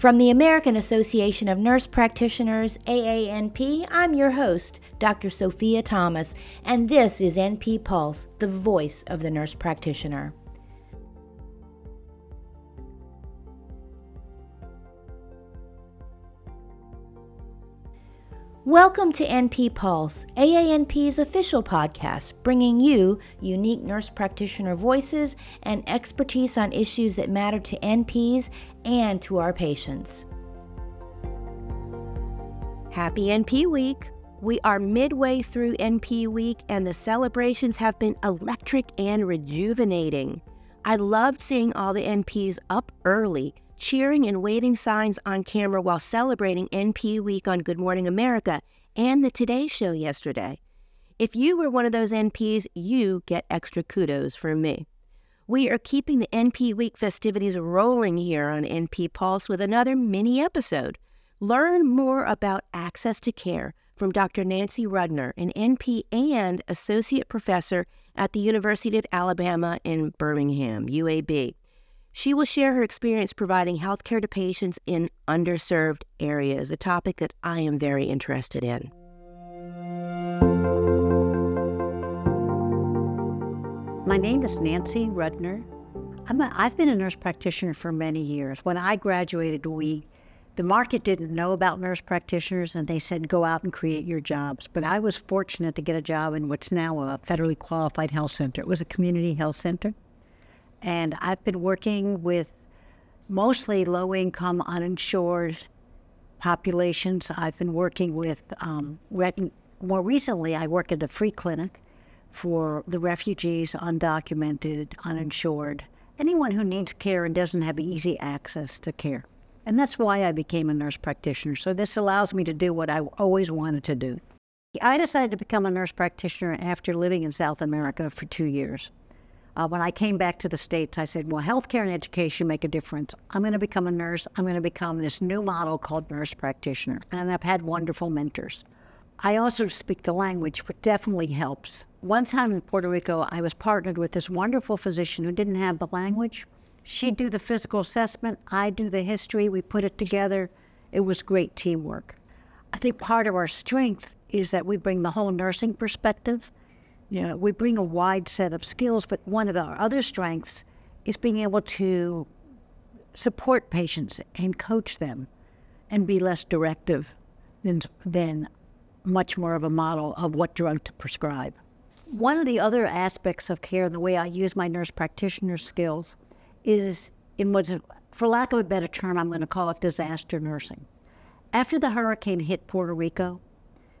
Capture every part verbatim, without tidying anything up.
From the American Association of Nurse Practitioners, A A N P, I'm your host, Doctor Sophia Thomas, and this is N P Pulse, the voice of the nurse practitioner. Welcome to N P Pulse, A A N P's official podcast, bringing you unique nurse practitioner voices and expertise on issues that matter to N Ps and to our patients. Happy N P Week! We are midway through N P Week and the celebrations have been electric and rejuvenating. I loved seeing all the N Ps up early, cheering and waving signs on camera while celebrating N P Week on Good Morning America and the Today Show yesterday. If you were one of those N Ps, you get extra kudos from me. We are keeping the N P Week festivities rolling here on N P Pulse with another mini episode. Learn more about access to care from Doctor Nancy Rudner, an N P and associate professor at the University of Alabama in Birmingham, U A B. She will share her experience providing health care to patients in underserved areas, a topic that I am very interested in. My name is Nancy Rudner. I'm a, I've been a nurse practitioner for many years. When I graduated, we, the market didn't know about nurse practitioners, and they said, go out and create your jobs. But I was fortunate to get a job in what's now a federally qualified health center. It was a community health center. And I've been working with mostly low-income, uninsured populations. I've been working with, um, re- more recently, I work at a free clinic for the refugees, undocumented, uninsured, anyone who needs care and doesn't have easy access to care. And that's why I became a nurse practitioner. So this allows me to do what I always wanted to do. I decided to become a nurse practitioner after living in South America for two years. Uh, when I came back to the States, I said, well, healthcare and education make a difference. I'm going to become a nurse. I'm going to become this new model called nurse practitioner. And I've had wonderful mentors. I also speak the language, which definitely helps. One time in Puerto Rico, I was partnered with this wonderful physician who didn't have the language. She'd do the physical assessment. I do the history. We put it together. It was great teamwork. I think part of our strength is that we bring the whole nursing perspective. You know, we bring a wide set of skills, but one of our other strengths is being able to support patients and coach them and be less directive than, than much more of a model of what drug to prescribe. One of the other aspects of care, the way I use my nurse practitioner skills, is in what's, for lack of a better term, I'm going to call it disaster nursing. After the hurricane hit Puerto Rico,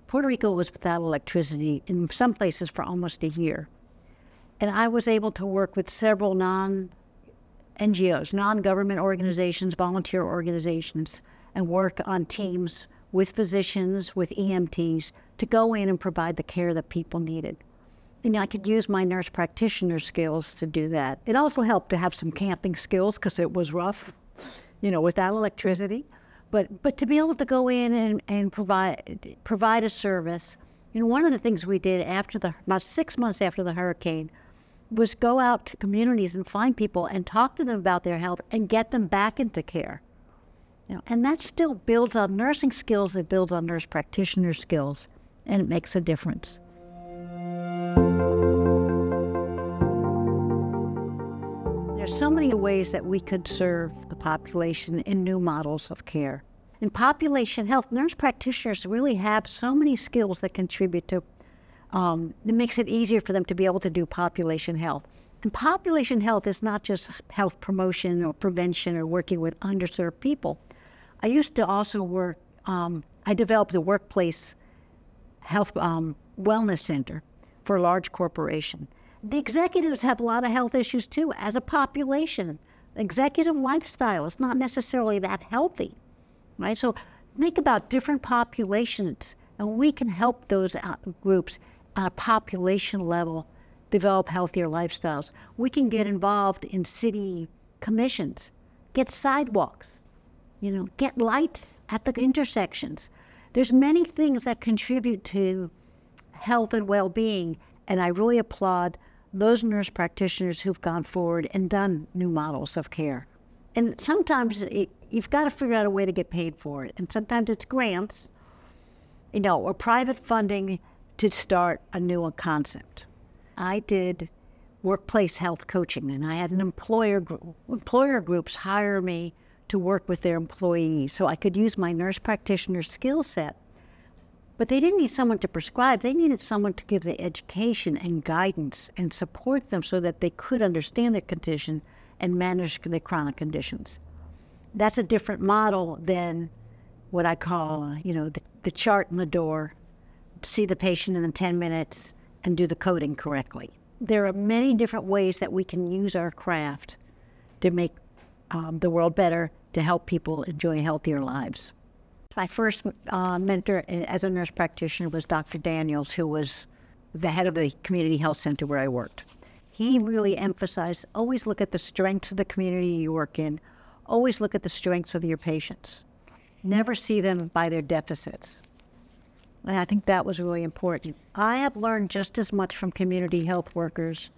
Puerto Rico was without electricity in some places for almost a year. And I was able to work with several non N G Os, non-government organizations, volunteer organizations, and work on teams with physicians, with E M Ts, to go in and provide the care that people needed. And I could use my nurse practitioner skills to do that. It also helped to have some camping skills because it was rough, you know, without electricity. But but to be able to go in and, and provide provide a service, you know, one of the things we did after the about six months after the hurricane was go out to communities and find people and talk to them about their health and get them back into care. You know, and that still builds on nursing skills, it builds on nurse practitioner skills, and it makes a difference. There's so many ways that we could serve the population in new models of care. In population health, nurse practitioners really have so many skills that contribute to, um, that makes it easier for them to be able to do population health. And population health is not just health promotion or prevention or working with underserved people. I used to also work, um, I developed a workplace health um, wellness center for a large corporation. The executives have a lot of health issues, too, as a population. Executive lifestyle is not necessarily that healthy, right? So think about different populations, and we can help those groups on a population level develop healthier lifestyles. We can get involved in city commissions, get sidewalks, you know, get lights at the intersections. There's many things that contribute to health and well-being, and I really applaud those nurse practitioners who've gone forward and done new models of care. And sometimes it, you've got to figure out a way to get paid for it. And sometimes it's grants, you know, or private funding to start a new concept. I did workplace health coaching, and I had an employer group. Employer groups hire me to work with their employees, so I could use my nurse practitioner skill set. But they didn't need someone to prescribe. They needed someone to give the education and guidance and support them so that they could understand their condition and manage their chronic conditions. That's a different model than what I call, you know, the, the chart in the door, see the patient in the ten minutes and do the coding correctly. There are many different ways that we can use our craft to make um, the world better, to help people enjoy healthier lives. My first uh, mentor as a nurse practitioner was Doctor Daniels, who was the head of the community health center where I worked. He really emphasized, always look at the strengths of the community you work in. Always look at the strengths of your patients. Never see them by their deficits. And I think that was really important. I have learned just as much from community health workers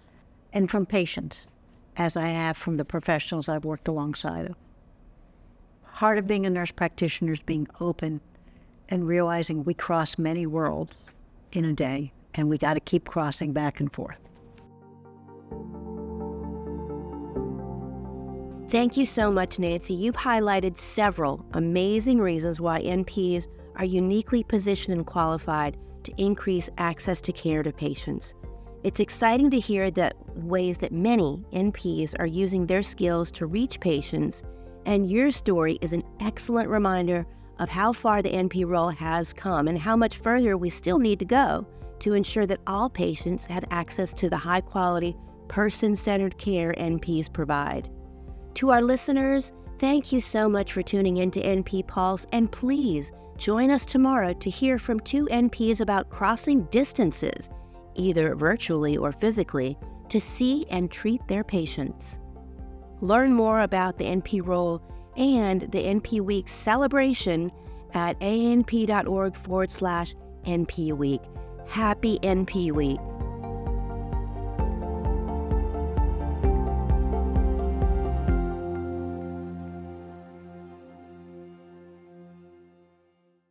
and from patients as I have from the professionals I've worked alongside of. Part of being a nurse practitioner is being open and realizing we cross many worlds in a day, and we got to keep crossing back and forth. Thank you so much, Nancy. You've highlighted several amazing reasons why N Ps are uniquely positioned and qualified to increase access to care to patients. It's exciting to hear the ways that many N Ps are using their skills to reach patients, and your story is an excellent reminder of how far the N P role has come and how much further we still need to go to ensure that all patients have access to the high-quality, person-centered care N Ps provide. To our listeners, thank you so much for tuning in to N P Pulse, and please join us tomorrow to hear from two N Ps about crossing distances, either virtually or physically, to see and treat their patients. Learn more about the N P role and the N P Week celebration at a n p dot org forward slash N P Week. Happy N P Week.